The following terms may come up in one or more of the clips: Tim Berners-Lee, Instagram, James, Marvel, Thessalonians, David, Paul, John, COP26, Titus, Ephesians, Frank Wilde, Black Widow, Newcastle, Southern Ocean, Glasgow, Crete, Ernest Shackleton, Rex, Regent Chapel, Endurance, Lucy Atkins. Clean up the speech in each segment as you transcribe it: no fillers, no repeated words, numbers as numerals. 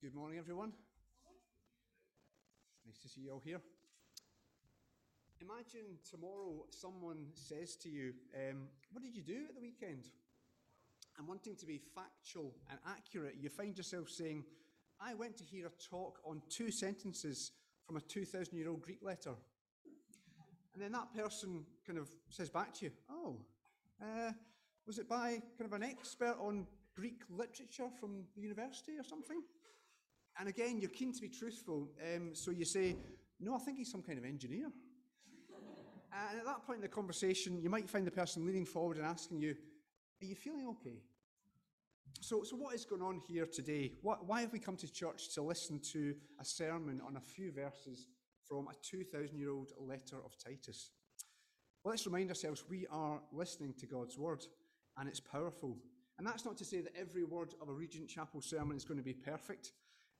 Good morning, everyone. Nice to see you all here. Imagine tomorrow someone says to you, what did you do at the weekend? And wanting to be factual and accurate, you find yourself saying, I went to hear a talk on two sentences from a 2,000-year-old Greek letter. And then that person kind of says back to you, was it by kind of an expert on Greek literature from the university or something? And again, you're keen to be truthful, so you say, no, I think he's some kind of engineer. And at that point in the conversation, you might find the person leaning forward and asking you, are you feeling okay? So what is going on here today? Why have we come to church to listen to a sermon on a few verses from a 2,000-year-old letter of Titus? Well, let's remind ourselves we are listening to God's word, and it's powerful. And that's not to say that every word of a Regent Chapel sermon is going to be perfect.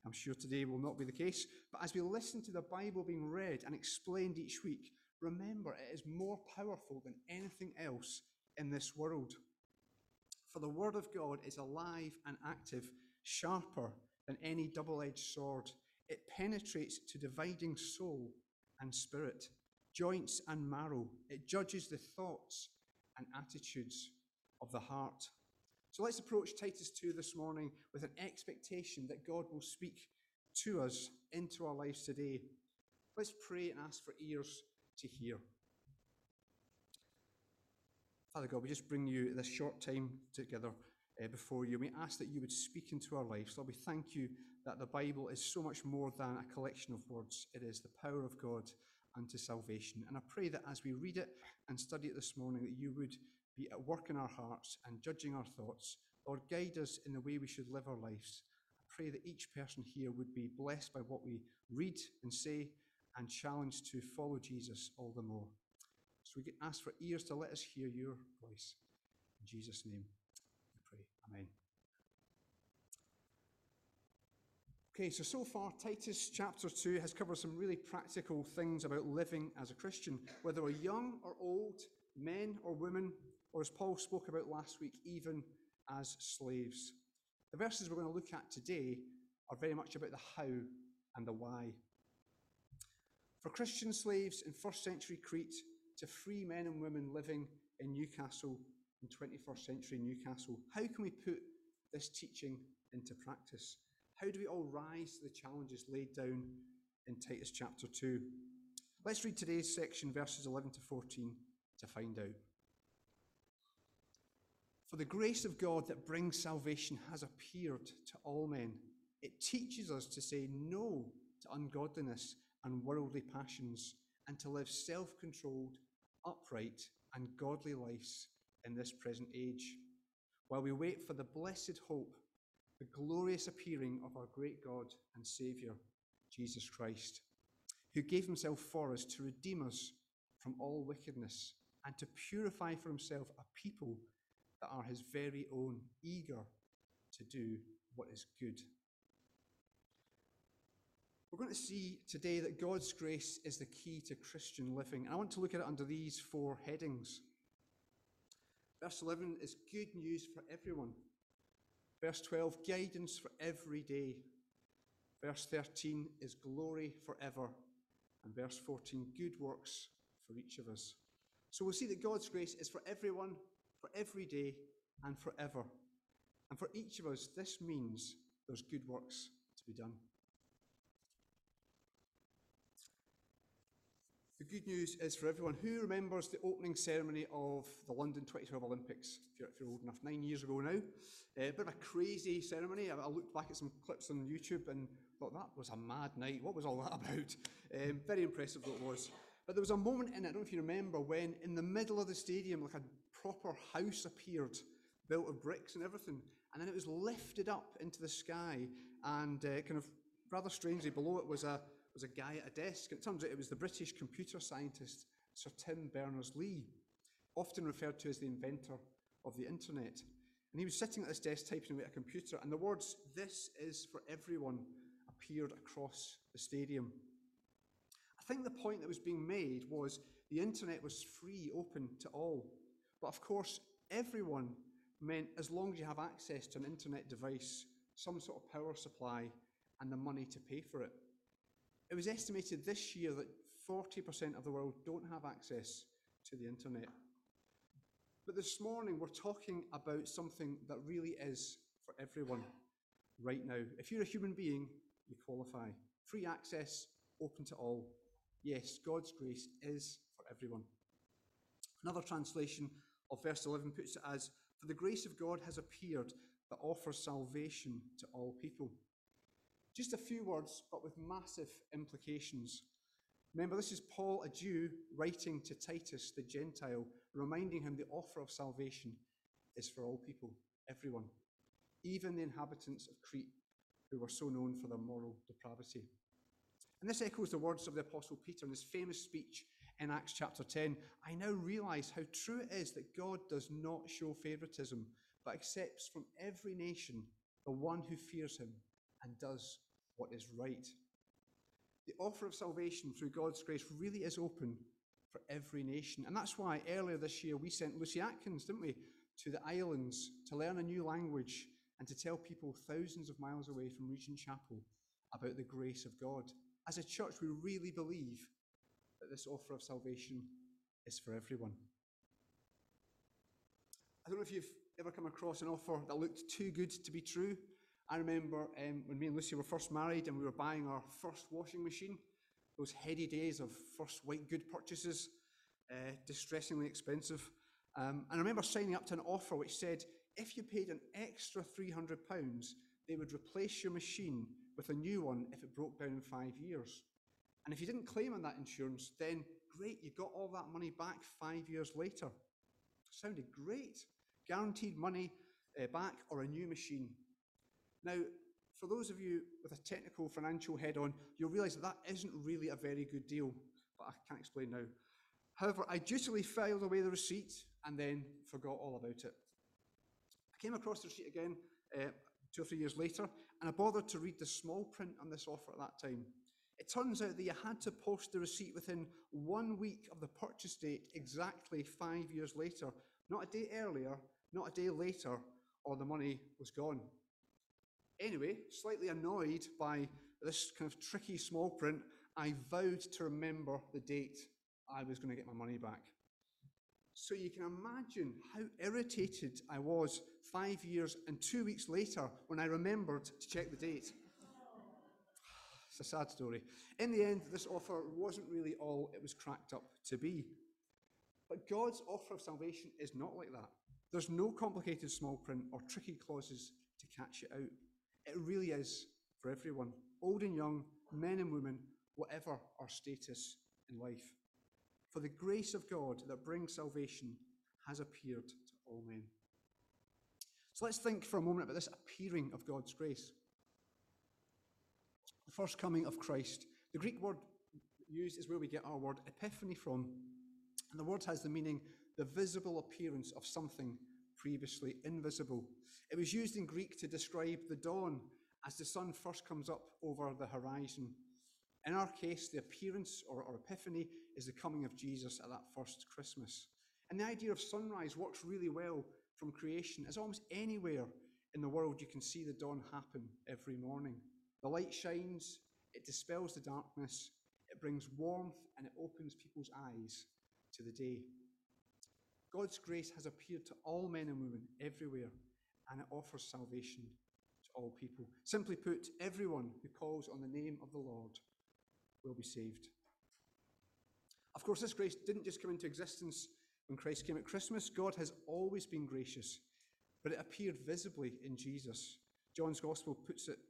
I'm sure today will not be the case. But as we listen to the Bible being read and explained each week, remember it is more powerful than anything else in this world. For the word of God is alive and active, sharper than any double-edged sword. It penetrates to dividing soul and spirit, joints and marrow. It judges the thoughts and attitudes of the heart. So let's approach Titus 2 this morning with an expectation that God will speak to us into our lives today. Let's pray and ask for ears to hear. Father God, we just bring you this short time together before you. We ask that you would speak into our lives. Lord, we thank you that the Bible is so much more than a collection of words. It is the power of God unto salvation. And I pray that as we read it and study it this morning, that you would be at work in our hearts and judging our thoughts. Lord, guide us in the way we should live our lives. I pray that each person here would be blessed by what we read and say and challenged to follow Jesus all the more. So we can ask for ears to let us hear your voice. In Jesus' name we pray. Amen. Okay, so far Titus chapter 2 has covered some really practical things about living as a Christian, whether we're young or old, men or women, or as Paul spoke about last week, even as slaves. The verses we're going to look at today are very much about the how and the why. For Christian slaves in first century Crete to free men and women living in Newcastle, in 21st century Newcastle, how can we put this teaching into practice? How do we all rise to the challenges laid down in Titus chapter 2? Let's read today's section, verses 11 to 14, to find out. For the grace of God that brings salvation has appeared to all men. It teaches us to say no to ungodliness and worldly passions, and to live self-controlled, upright, and godly lives in this present age, while we wait for the blessed hope, the glorious appearing of our great God and Saviour, Jesus Christ, who gave himself for us to redeem us from all wickedness, and to purify for himself a people that are his very own, eager to do what is good. We're going to see today that God's grace is the key to Christian living, and I want to look at it under these four headings. Verse 11 is good news for everyone. Verse 12, guidance for every day. Verse 13 is glory forever. And verse 14, good works for each of us. So we'll see that God's grace is for everyone, for every day, and forever. And for each of us, this means there's good works to be done. The good news is for everyone. Who remembers the opening ceremony of the London 2012 Olympics? If you're old enough, 9 years ago now. A bit of a crazy ceremony. I looked back at some clips on YouTube and thought, that was a mad night. What was all that about? Very impressive though it was. But there was a moment in it, I don't know if you remember, when in the middle of the stadium, like a proper house appeared, built of bricks and everything. And then it was lifted up into the sky and kind of rather strangely below it was a guy at a desk. It turns out it was the British computer scientist Sir Tim Berners-Lee, often referred to as the inventor of the internet. And he was sitting at this desk typing away at a computer, and the words, "This is for everyone," appeared across the stadium. I think the point that was being made was the internet was free, open to all. But of course, everyone meant as long as you have access to an internet device, some sort of power supply, and the money to pay for it. It was estimated this year that 40% of the world don't have access to the internet. But this morning we're talking about something that really is for everyone right now. If you're a human being, you qualify. Free access, open to all. Yes, God's grace is for everyone. Another translation of verse 11 puts it as, "For the grace of God has appeared that offers salvation to all people." Just a few words, but with massive implications. Remember, this is Paul, a Jew, writing to Titus, the Gentile, reminding him the offer of salvation is for all people, everyone, even the inhabitants of Crete, who were so known for their moral depravity. And this echoes the words of the Apostle Peter in his famous speech in Acts chapter 10. "I now realize how true it is that God does not show favoritism, but accepts from every nation the one who fears him and does what is right." The offer of salvation through God's grace really is open for every nation. And that's why earlier this year we sent Lucy Atkins, didn't we, to the islands to learn a new language and to tell people thousands of miles away from Regent Chapel about the grace of God. As a church, we really believe that this offer of salvation is for everyone. I don't know if you've ever come across an offer that looked too good to be true. I remember when me and Lucy were first married and we were buying our first washing machine, those heady days of first white good purchases, distressingly expensive. And I remember signing up to an offer which said, if you paid an extra £300, they would replace your machine with a new one if it broke down in 5 years. And if you didn't claim on that insurance, then great, you got all that money back 5 years later. It sounded great. Guaranteed money back or a new machine. Now, for those of you with a technical financial head on, you'll realise that isn't really a very good deal, but I can't explain now. However, I dutifully filed away the receipt and then forgot all about it. I came across the receipt again 2 or 3 years later, and I bothered to read the small print on this offer at that time. It turns out that you had to post the receipt within 1 week of the purchase date, exactly 5 years later. Not a day earlier, not a day later, or the money was gone. Anyway, slightly annoyed by this kind of tricky small print, I vowed to remember the date I was going to get my money back. So you can imagine how irritated I was 5 years and 2 weeks later when I remembered to check the date. It's a sad story. In the end, this offer wasn't really all it was cracked up to be. But God's offer of salvation is not like that. There's no complicated small print or tricky clauses to catch it out. It really is for everyone, old and young, men and women, whatever our status in life. For the grace of God that brings salvation has appeared to all men. So let's think for a moment about this appearing of God's grace. The first coming of Christ. The Greek word used is where we get our word epiphany from. And the word has the meaning, the visible appearance of something previously invisible. It was used in Greek to describe the dawn as the sun first comes up over the horizon. In our case, the appearance or epiphany is the coming of Jesus at that first Christmas. And the idea of sunrise works really well from creation, as almost anywhere in the world you can see the dawn happen every morning. The light shines, it dispels the darkness, it brings warmth, and it opens people's eyes to the day. God's grace has appeared to all men and women everywhere, and it offers salvation to all people. Simply put, everyone who calls on the name of the Lord will be saved. Of course, this grace didn't just come into existence when Christ came at Christmas. God has always been gracious, but it appeared visibly in Jesus. John's Gospel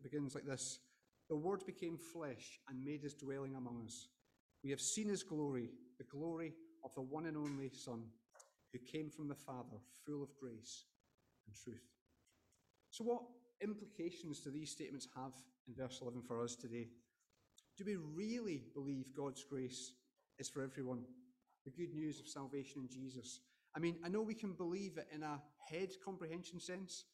begins like this: "The Word became flesh and made his dwelling among us. We have seen his glory, the glory of the one and only Son, who came from the Father, full of grace and truth." So what implications do these statements have in verse 11 for us today? Do we really believe God's grace is for everyone? The good news of salvation in Jesus. I mean, I know we can believe it in a head comprehension sense,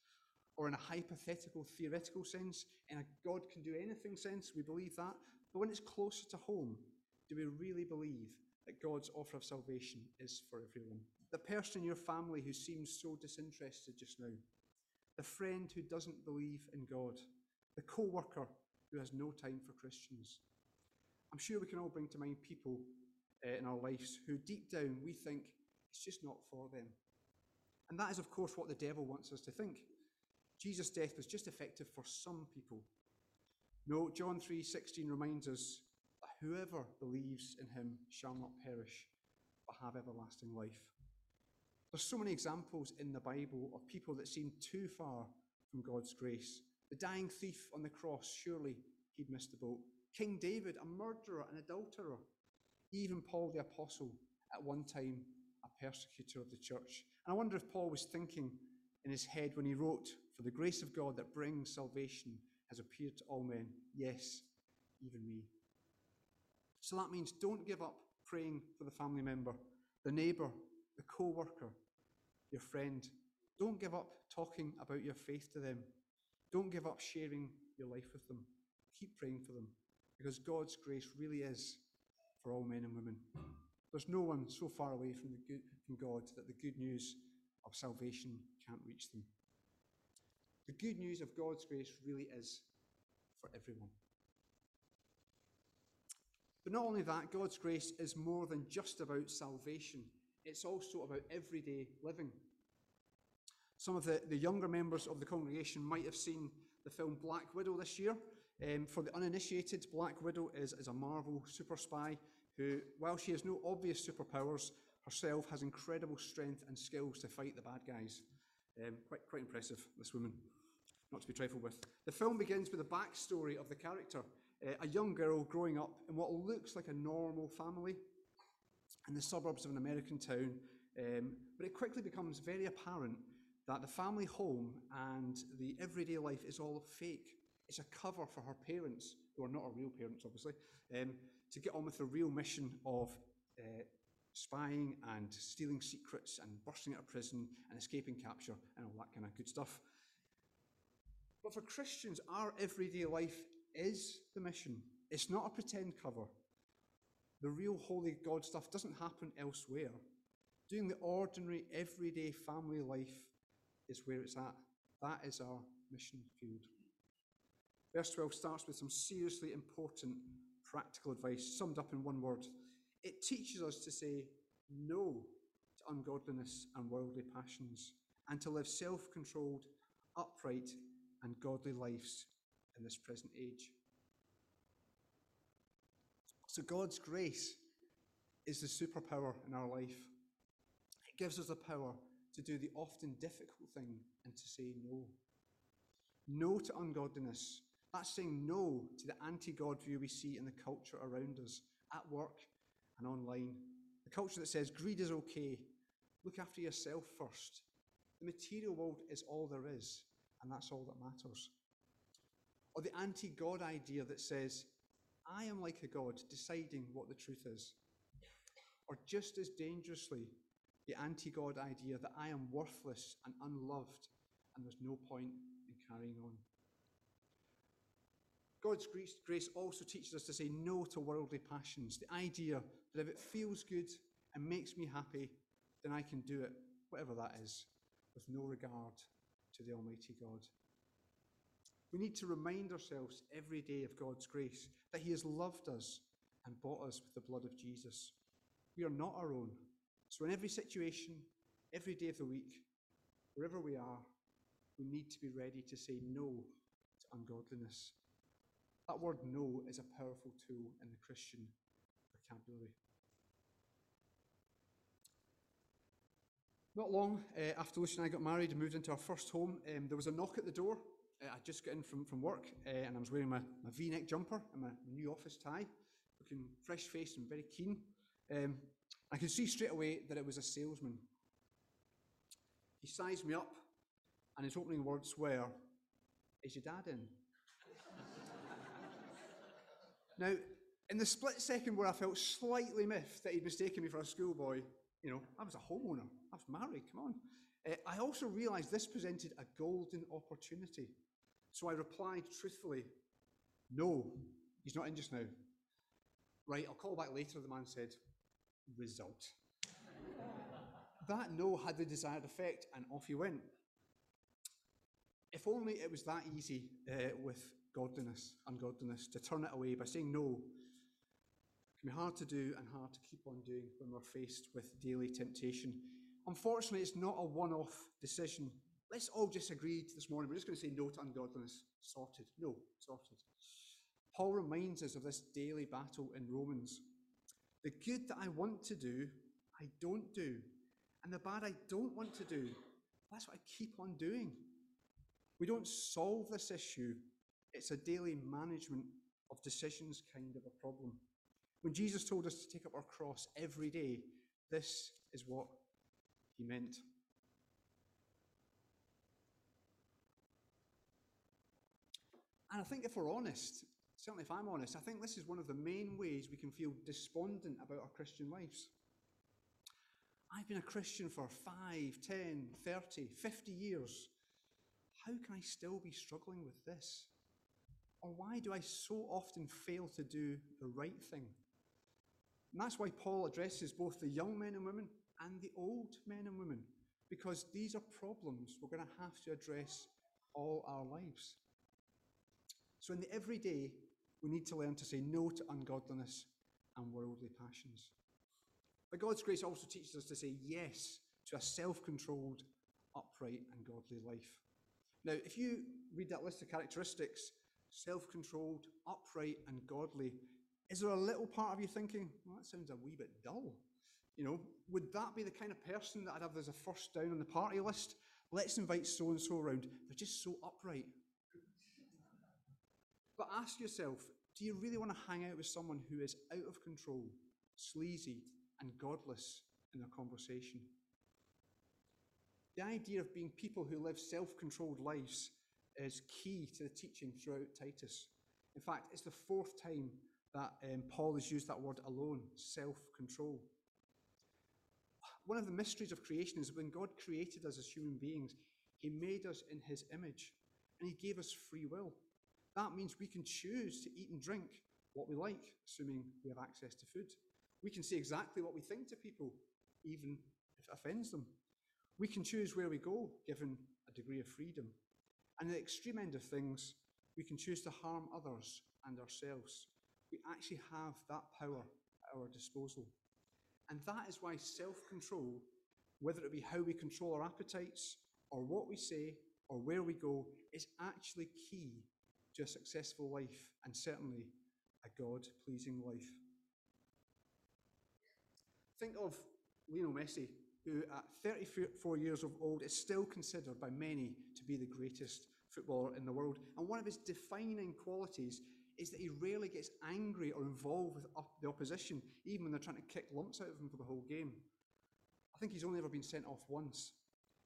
or in a hypothetical, theoretical sense, in a God can do anything sense, we believe that. But when it's closer to home, do we really believe that God's offer of salvation is for everyone? The person in your family who seems so disinterested just now, the friend who doesn't believe in God, the co-worker who has no time for Christians. I'm sure we can all bring to mind people in our lives who deep down we think it's just not for them. And that is, of course, what the devil wants us to think. Jesus' death was just effective for some people. No, John 3:16 reminds us that whoever believes in him shall not perish, but have everlasting life. There's so many examples in the Bible of people that seem too far from God's grace. The dying thief on the cross, surely he'd missed the boat. King David, a murderer, an adulterer. Even Paul the Apostle, at one time a persecutor of the church. And I wonder if Paul was thinking in his head when he wrote, "For the grace of God that brings salvation has appeared to all men. Yes, even me." So that means don't give up praying for the family member, the neighbour, the co-worker, your friend. Don't give up talking about your faith to them. Don't give up sharing your life with them. Keep praying for them, because God's grace really is for all men and women. There's no one so far away from God that the good news of salvation can't reach them. The good news of God's grace really is for everyone. But not only that, God's grace is more than just about salvation. It's also about everyday living. Some of the younger members of the congregation might have seen the film Black Widow this year. For the uninitiated, Black Widow is a Marvel super spy who, while she has no obvious superpowers, herself has incredible strength and skills to fight the bad guys. Quite impressive, this woman, not to be trifled with. The film begins with a backstory of the character, a young girl growing up in what looks like a normal family in the suburbs of an American town, but it quickly becomes very apparent that the family home and the everyday life is all fake. It's a cover for her parents, who are not her real parents, obviously, to get on with the real mission of spying and stealing secrets and bursting out of prison and escaping capture and all that kind of good stuff. But for Christians, our everyday life is the mission. It's not a pretend cover. The real holy God stuff doesn't happen elsewhere. Doing the ordinary, everyday family life is where it's at. That is our mission field. Verse 12 starts with some seriously important practical advice, summed up in one word. It teaches us to say no to ungodliness and worldly passions, and to live self-controlled, upright, and godly lives in this present age. So God's grace is the superpower in our life. It gives us the power to do the often difficult thing and to say no. No to ungodliness. That's saying no to the anti-God view we see in the culture around us, at work and online. The culture that says greed is okay, look after yourself first. The material world is all there is, and that's all that matters. Or the anti-God idea that says, I am like a God, deciding what the truth is. Or just as dangerously, the anti-God idea that I am worthless and unloved, and there's no point in carrying on. God's grace also teaches us to say no to worldly passions, the idea that if it feels good and makes me happy, then I can do it, whatever that is, with no regard to the Almighty God. We need to remind ourselves every day of God's grace, that he has loved us and bought us with the blood of Jesus. We are not our own. So in every situation, every day of the week, wherever we are, we need to be ready to say no to ungodliness. That word no is a powerful tool in the Christian vocabulary. Not long after Lucy and I got married and moved into our first home, there was a knock at the door. I just got in from work and I was wearing my V-neck jumper and my new office tie, looking fresh-faced and very keen. I could see straight away that it was a salesman. He sized me up and his opening words were, "Is your dad in?" Now, in the split second where I felt slightly miffed that he'd mistaken me for a schoolboy, you know, I was a homeowner, I was married, come on. I also realised this presented a golden opportunity. So I replied truthfully, "No, he's not in just now." "Right, I'll call back later," the man said. Result. That no had the desired effect, and off he went. If only it was that easy with godliness, ungodliness, to turn it away by saying no, can be hard to do and hard to keep on doing when we're faced with daily temptation. Unfortunately, it's not a one-off decision. Let's all just agree this morning, we're just going to say no to ungodliness. Sorted. No, sorted. Paul reminds us of this daily battle in Romans. The good that I want to do, I don't do. And the bad I don't want to do, that's what I keep on doing. We don't solve this issue. It's a daily management of decisions kind of a problem. When Jesus told us to take up our cross every day, this is what he meant. And I think if we're honest, certainly if I'm honest, I think this is one of the main ways we can feel despondent about our Christian lives. I've been a Christian for 5, 10, 30, 50 years. How can I still be struggling with this? Or why do I so often fail to do the right thing? And that's why Paul addresses both the young men and women and the old men and women, because these are problems we're going to have to address all our lives. So in the everyday, we need to learn to say no to ungodliness and worldly passions. But God's grace also teaches us to say yes to a self-controlled, upright and godly life. Now, if you read that list of characteristics, self-controlled, upright and godly, is there a little part of you thinking, well, that sounds a wee bit dull? You know, would that be the kind of person that I'd have as a first down on the party list? Let's invite so-and-so around. They're just so upright. But ask yourself, do you really want to hang out with someone who is out of control, sleazy and godless in their conversation? The idea of being people who live self-controlled lives is key to the teaching throughout Titus. In fact, it's the 4th time that Paul has used that word alone, self-control. One of the mysteries of creation is when God created us as human beings, he made us in his image and he gave us free will. That means we can choose to eat and drink what we like, assuming we have access to food. We can say exactly what we think to people, even if it offends them. We can choose where we go, given a degree of freedom. And at the extreme end of things, we can choose to harm others and ourselves. We actually have that power at our disposal. And that is why self-control, whether it be how we control our appetites, or what we say, or where we go, is actually key to a successful life, and certainly a God-pleasing life. Think of Lionel Messi, who at 34 years of old is still considered by many to be the greatest footballer in the world. And one of his defining qualities is that he rarely gets angry or involved with the opposition, even when they're trying to kick lumps out of him for the whole game. I think he's only ever been sent off once.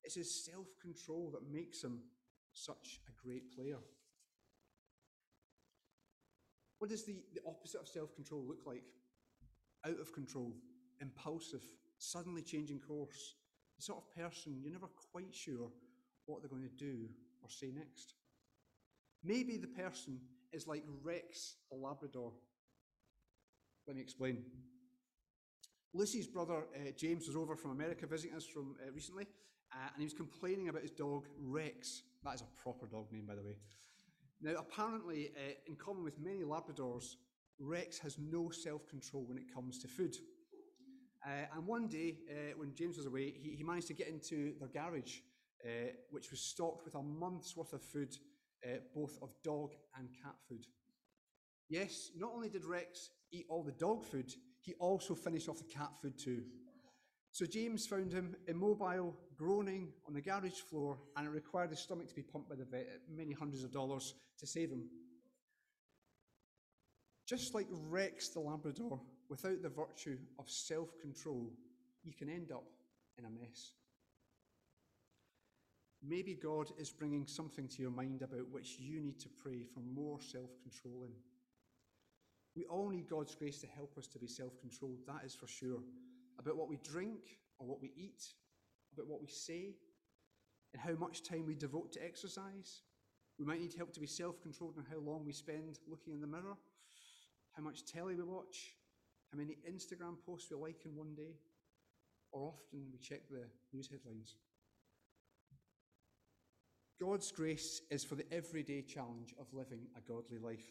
It's his self-control that makes him such a great player. What does the opposite of self-control look like? Out of control, impulsive, suddenly changing course, the sort of person you're never quite sure what they're going to do or say next. Maybe the person is like Rex, the Labrador. Let me explain. Lucy's brother James was over from America visiting us from recently, and he was complaining about his dog Rex. That is a proper dog name, by the way. Now, apparently, in common with many Labradors, Rex has no self-control when it comes to food. And one day, when James was away, he managed to get into their garage, which was stocked with a month's worth of food, both of dog and cat food. Yes, not only did Rex eat all the dog food, he also finished off the cat food too. So James found him immobile, groaning on the garage floor, and it required his stomach to be pumped by the vet at many hundreds of dollars to save him. Just like Rex the Labrador, without the virtue of self-control, you can end up in a mess. Maybe God is bringing something to your mind about which you need to pray for more self-control in. We all need God's grace to help us to be self-controlled, that is for sure. About what we drink or what we eat, about what we say, and how much time we devote to exercise. We might need help to be self-controlled on how long we spend looking in the mirror, how much telly we watch, how many Instagram posts we like in one day, or often we check the news headlines. God's grace is for the everyday challenge of living a godly life.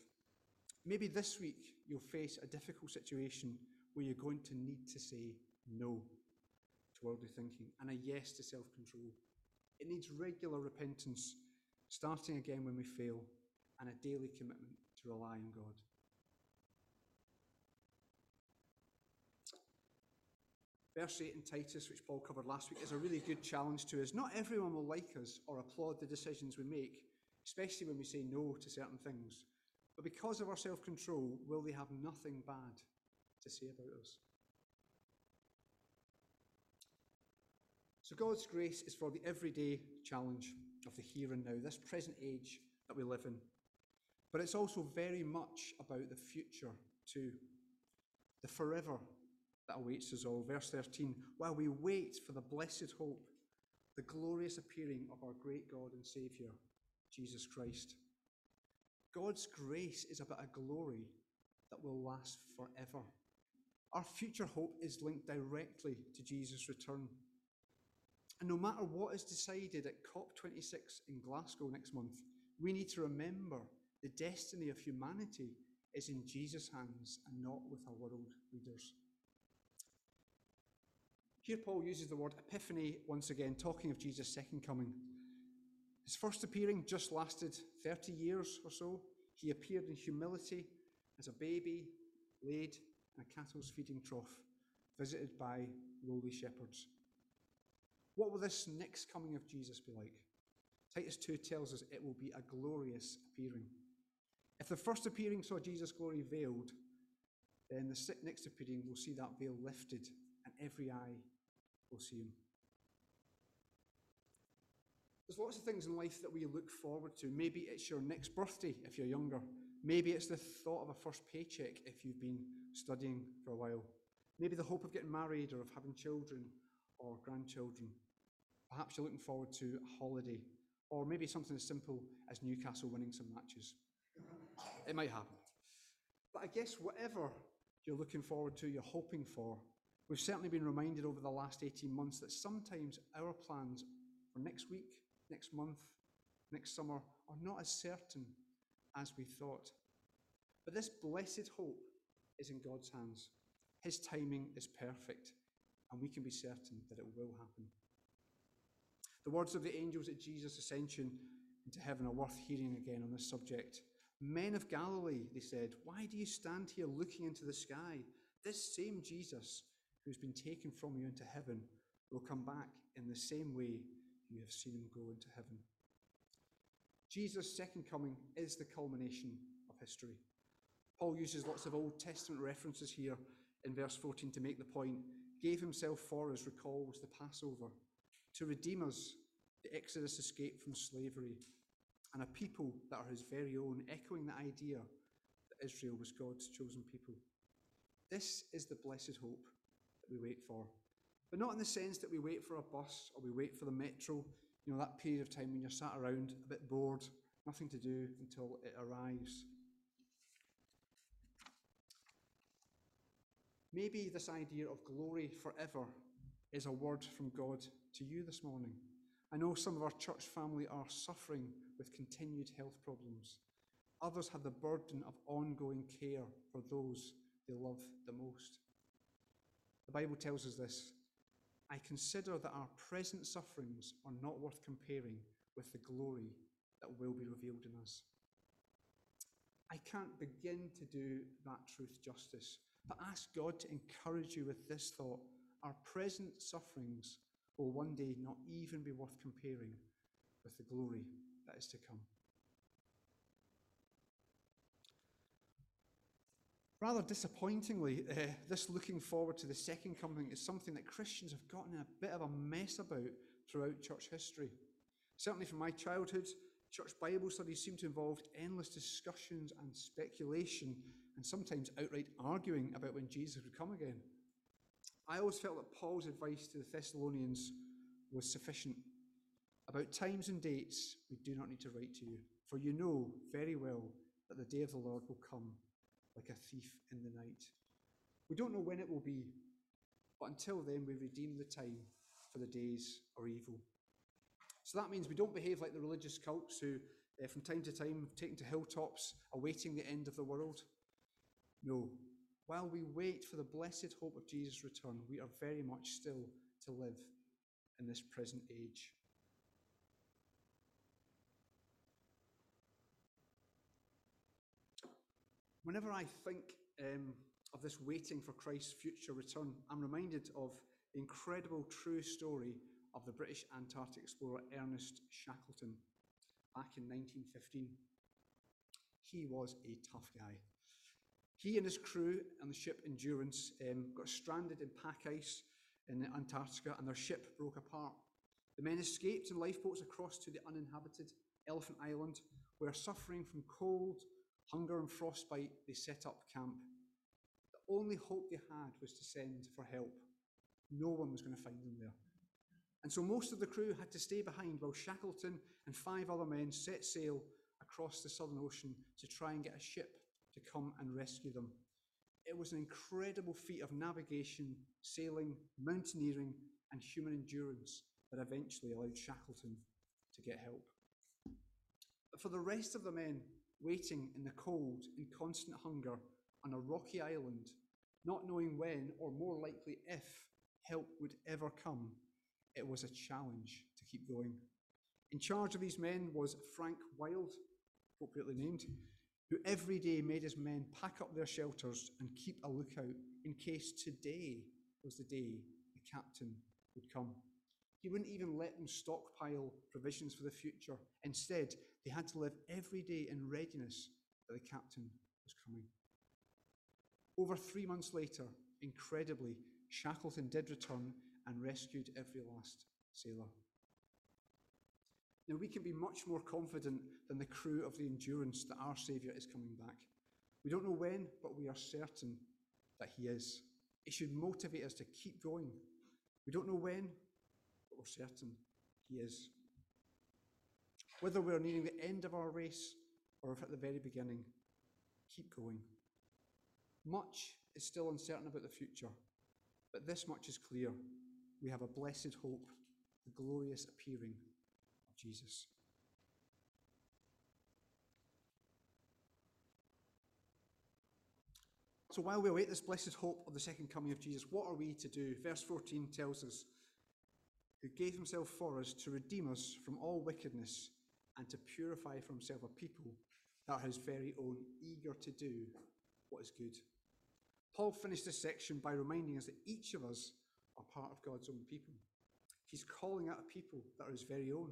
Maybe this week you'll face a difficult situation where you're going to need to say no to worldly thinking and a yes to self-control. It needs regular repentance, starting again when we fail, and a daily commitment to rely on God. Verse 8 in Titus, which Paul covered last week, is a really good challenge to us. Not everyone will like us or applaud the decisions we make, especially when we say no to certain things. But because of our self-control, will they have nothing bad to say about us? So God's grace is for the everyday challenge of the here and now, this present age that we live in. But it's also very much about the future too, the forever that awaits us all. Verse 13, while we wait for the blessed hope, the glorious appearing of our great God and Saviour, Jesus Christ. God's grace is about a glory that will last forever. Our future hope is linked directly to Jesus' return. And no matter what is decided at COP26 in Glasgow next month, we need to remember the destiny of humanity is in Jesus' hands and not with our world leaders. Here Paul uses the word epiphany once again, talking of Jesus' second coming. His first appearing just lasted 30 years or so. He appeared in humility as a baby, laid in a cattle's feeding trough, visited by lowly shepherds. What will this next coming of Jesus be like? Titus 2 tells us it will be a glorious appearing. If the first appearing saw Jesus' glory veiled, then the next appearing will see that veil lifted and every eye will see him. There's lots of things in life that we look forward to. Maybe it's your next birthday if you're younger. Maybe it's the thought of a first paycheck if you've been studying for a while. Maybe the hope of getting married or of having children or grandchildren. Perhaps you're looking forward to a holiday, or maybe something as simple as Newcastle winning some matches. It might happen. But I guess whatever you're looking forward to, you're hoping for, we've certainly been reminded over the last 18 months that sometimes our plans for next week, next month, next summer are not as certain as we thought. But this blessed hope is in God's hands. His timing is perfect, and we can be certain that it will happen. The words of the angels at Jesus' ascension into heaven are worth hearing again on this subject. Men of Galilee, they said, why do you stand here looking into the sky? This same Jesus who's been taken from you into heaven will come back in the same way you have seen him go into heaven. Jesus' second coming is the culmination of history. Paul uses lots of Old Testament references here in verse 14 to make the point. Gave himself for us, recalls the Passover, to redeem us, the Exodus escape from slavery, and a people that are his very own, echoing the idea that Israel was God's chosen people. This is the blessed hope that we wait for, but not in the sense that we wait for a bus or we wait for the metro, you know, that period of time when you're sat around, a bit bored, nothing to do until it arrives. Maybe this idea of glory forever is a word from God to you this morning. I know some of our church family are suffering with continued health problems. Others have the burden of ongoing care for those they love the most. The Bible tells us this. I consider that our present sufferings are not worth comparing with the glory that will be revealed in us. I can't begin to do that truth justice, but ask God to encourage you with this thought. Our present sufferings will one day not even be worth comparing with the glory that is to come. Rather disappointingly, this looking forward to the second coming is something that Christians have gotten in a bit of a mess about throughout church history. Certainly from my childhood, church Bible studies seem to involve endless discussions and speculation, and sometimes outright arguing about when Jesus would come again. I always felt that Paul's advice to the Thessalonians was sufficient. About times and dates, we do not need to write to you, for you know very well that the day of the Lord will come like a thief in the night. We don't know when it will be, but until then we redeem the time for the days are evil. So that means we don't behave like the religious cults who, from time to time, taken to hilltops, awaiting the end of the world. No. While we wait for the blessed hope of Jesus' return, we are very much still to live in this present age. Whenever I think of this waiting for Christ's future return, I'm reminded of the incredible true story of the British Antarctic explorer Ernest Shackleton back in 1915. He was a tough guy. He and his crew and the ship Endurance got stranded in pack ice in Antarctica, and their ship broke apart. The men escaped in lifeboats across to the uninhabited Elephant Island, where, suffering from cold, hunger and frostbite, they set up camp. The only hope they had was to send for help. No one was going to find them there. And so most of the crew had to stay behind while Shackleton and 5 other men set sail across the Southern Ocean to try and get a ship to come and rescue them. It was an incredible feat of navigation, sailing, mountaineering, and human endurance that eventually allowed Shackleton to get help. But for the rest of the men, waiting in the cold, in constant hunger, on a rocky island, not knowing when, or more likely if, help would ever come, it was a challenge to keep going. In charge of these men was Frank Wilde, appropriately named, who every day made his men pack up their shelters and keep a lookout in case today was the day the captain would come. He wouldn't even let them stockpile provisions for the future. Instead, they had to live every day in readiness that the captain was coming. Over 3 months later, incredibly, Shackleton did return and rescued every last sailor. Now, we can be much more confident than the crew of the Endurance that our Saviour is coming back. We don't know when, but we are certain that he is. It should motivate us to keep going. We don't know when, but we're certain he is. Whether we're nearing the end of our race or if at the very beginning, keep going. Much is still uncertain about the future, but this much is clear. We have a blessed hope, the glorious appearing of Jesus. So while we await this blessed hope of the second coming of Jesus, what are we to do? Verse 14 tells us, who gave himself for us to redeem us from all wickedness and to purify for himself a people that are his very own, eager to do what is good. Paul finished this section by reminding us that each of us are part of God's own people. He's calling out a people that are his very own,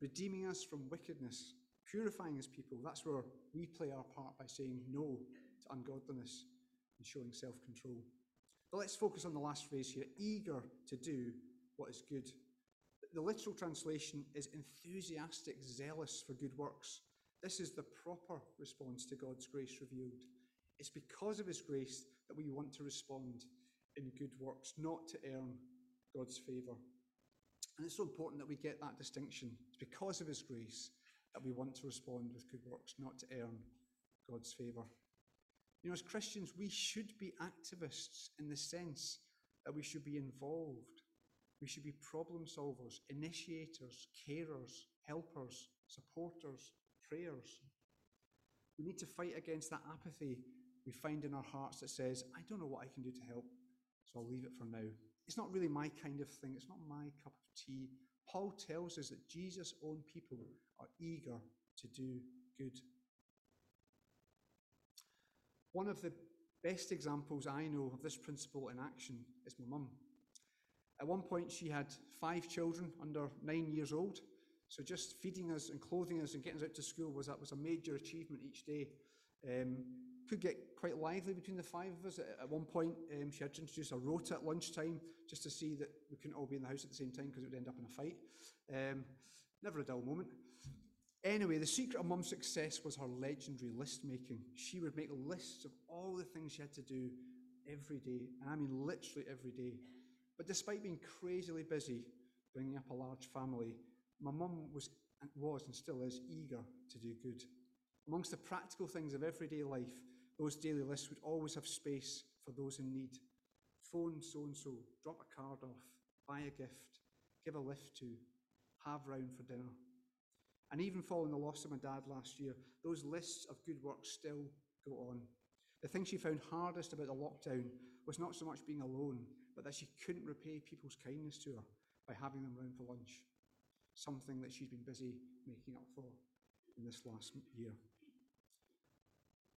redeeming us from wickedness, purifying his people. That's where we play our part by saying no to ungodliness and showing self-control. But let's focus on the last phrase here, eager to do what is good. The literal translation is enthusiastic, zealous for good works. This is the proper response to God's grace revealed. It's because of his grace that we want to respond in good works, not to earn God's favour. And it's so important that we get that distinction. It's because of his grace that we want to respond with good works, not to earn God's favour. You know, as Christians, we should be activists in the sense that we should be involved. We should be problem solvers, initiators, carers, helpers, supporters, prayers. We need to fight against that apathy we find in our hearts that says, I don't know what I can do to help, so I'll leave it for now. It's not really my kind of thing. It's not my cup of tea. Paul tells us that Jesus' own people are eager to do good. One of the best examples I know of this principle in action is my mum. At one point, she had 5 children under 9 years old, so just feeding us and clothing us and getting us out to school was a major achievement each day. Could get quite lively between the 5 of us. At one point, she had to introduce a rota at lunchtime just to see that we couldn't all be in the house at the same time because it would end up in a fight. Never a dull moment. Anyway, the secret of Mum's success was her legendary list making. She would make lists of all the things she had to do every day, and I mean literally every day. But despite being crazily busy bringing up a large family, my mum was and still is eager to do good. Amongst the practical things of everyday life, those daily lists would always have space for those in need. Phone so-and-so, drop a card off, buy a gift, give a lift to, have round for dinner. And even following the loss of my dad last year, those lists of good works still go on. The thing she found hardest about the lockdown was not so much being alone, but that she couldn't repay people's kindness to her by having them round for lunch, something that she's been busy making up for in this last year.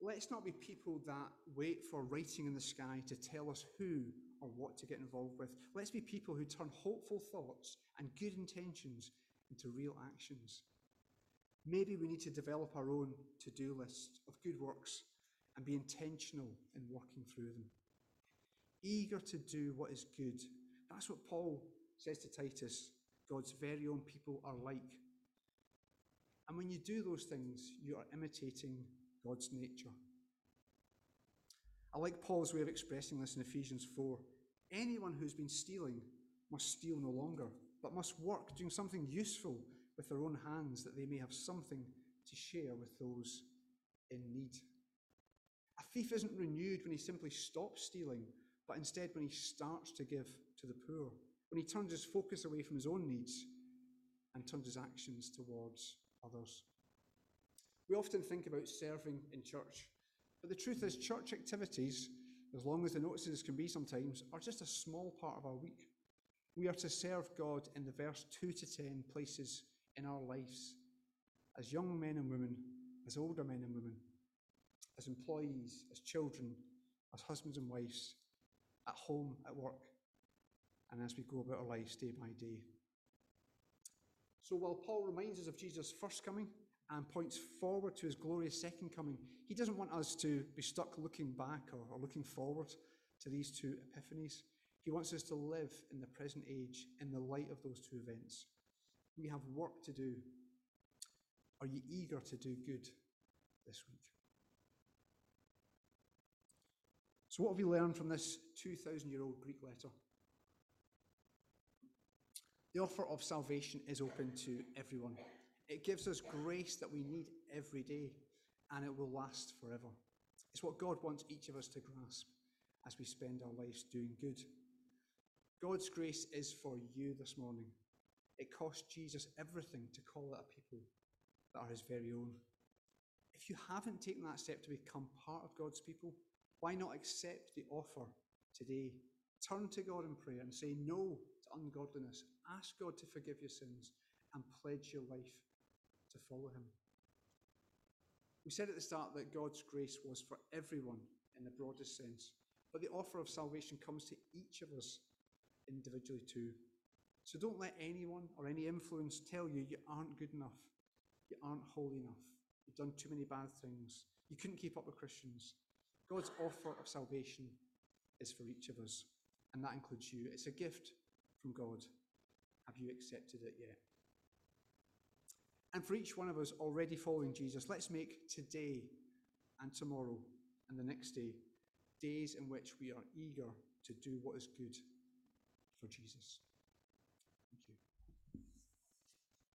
Let's not be people that wait for writing in the sky to tell us who or what to get involved with. Let's be people who turn hopeful thoughts and good intentions into real actions. Maybe we need to develop our own to-do list of good works and be intentional in working through them. Eager to do what is good. That's what Paul says to Titus, God's very own people are like. And when you do those things, you are imitating God's nature. I like Paul's way of expressing this in Ephesians 4. Anyone who's been stealing must steal no longer, but must work doing something useful with their own hands, that they may have something to share with those in need. A thief isn't renewed when he simply stops stealing, but instead when he starts to give to the poor, when he turns his focus away from his own needs and turns his actions towards others. We often think about serving in church, but the truth is church activities, as long as the notices can be sometimes, are just a small part of our week. We are to serve God in the verse 2 to 10 places in our lives, as young men and women, as older men and women, as employees, as children, as husbands and wives, at home, at work, and as we go about our lives day by day. So while Paul reminds us of Jesus' first coming, and points forward to his glorious second coming, he doesn't want us to be stuck looking back or looking forward to these two epiphanies. He wants us to live in the present age in the light of those two events. We have work to do. Are you eager to do good this week? So what have we learned from this 2,000-year-old Greek letter? The offer of salvation is open to everyone. It gives us grace that we need every day, and it will last forever. It's what God wants each of us to grasp as we spend our lives doing good. God's grace is for you this morning. It cost Jesus everything to call out a people that are his very own. If you haven't taken that step to become part of God's people, why not accept the offer today? Turn to God in prayer and say no to ungodliness. Ask God to forgive your sins and pledge your life to follow him. We said at the start that God's grace was for everyone in the broadest sense, but the offer of salvation comes to each of us individually too. So don't let anyone or any influence tell you you aren't good enough, you aren't holy enough, you've done too many bad things, you couldn't keep up with Christians. God's offer of salvation is for each of us, and that includes you. It's a gift from God. Have you accepted it yet? And for each one of us already following Jesus, let's make today and tomorrow and the next day days in which we are eager to do what is good for Jesus.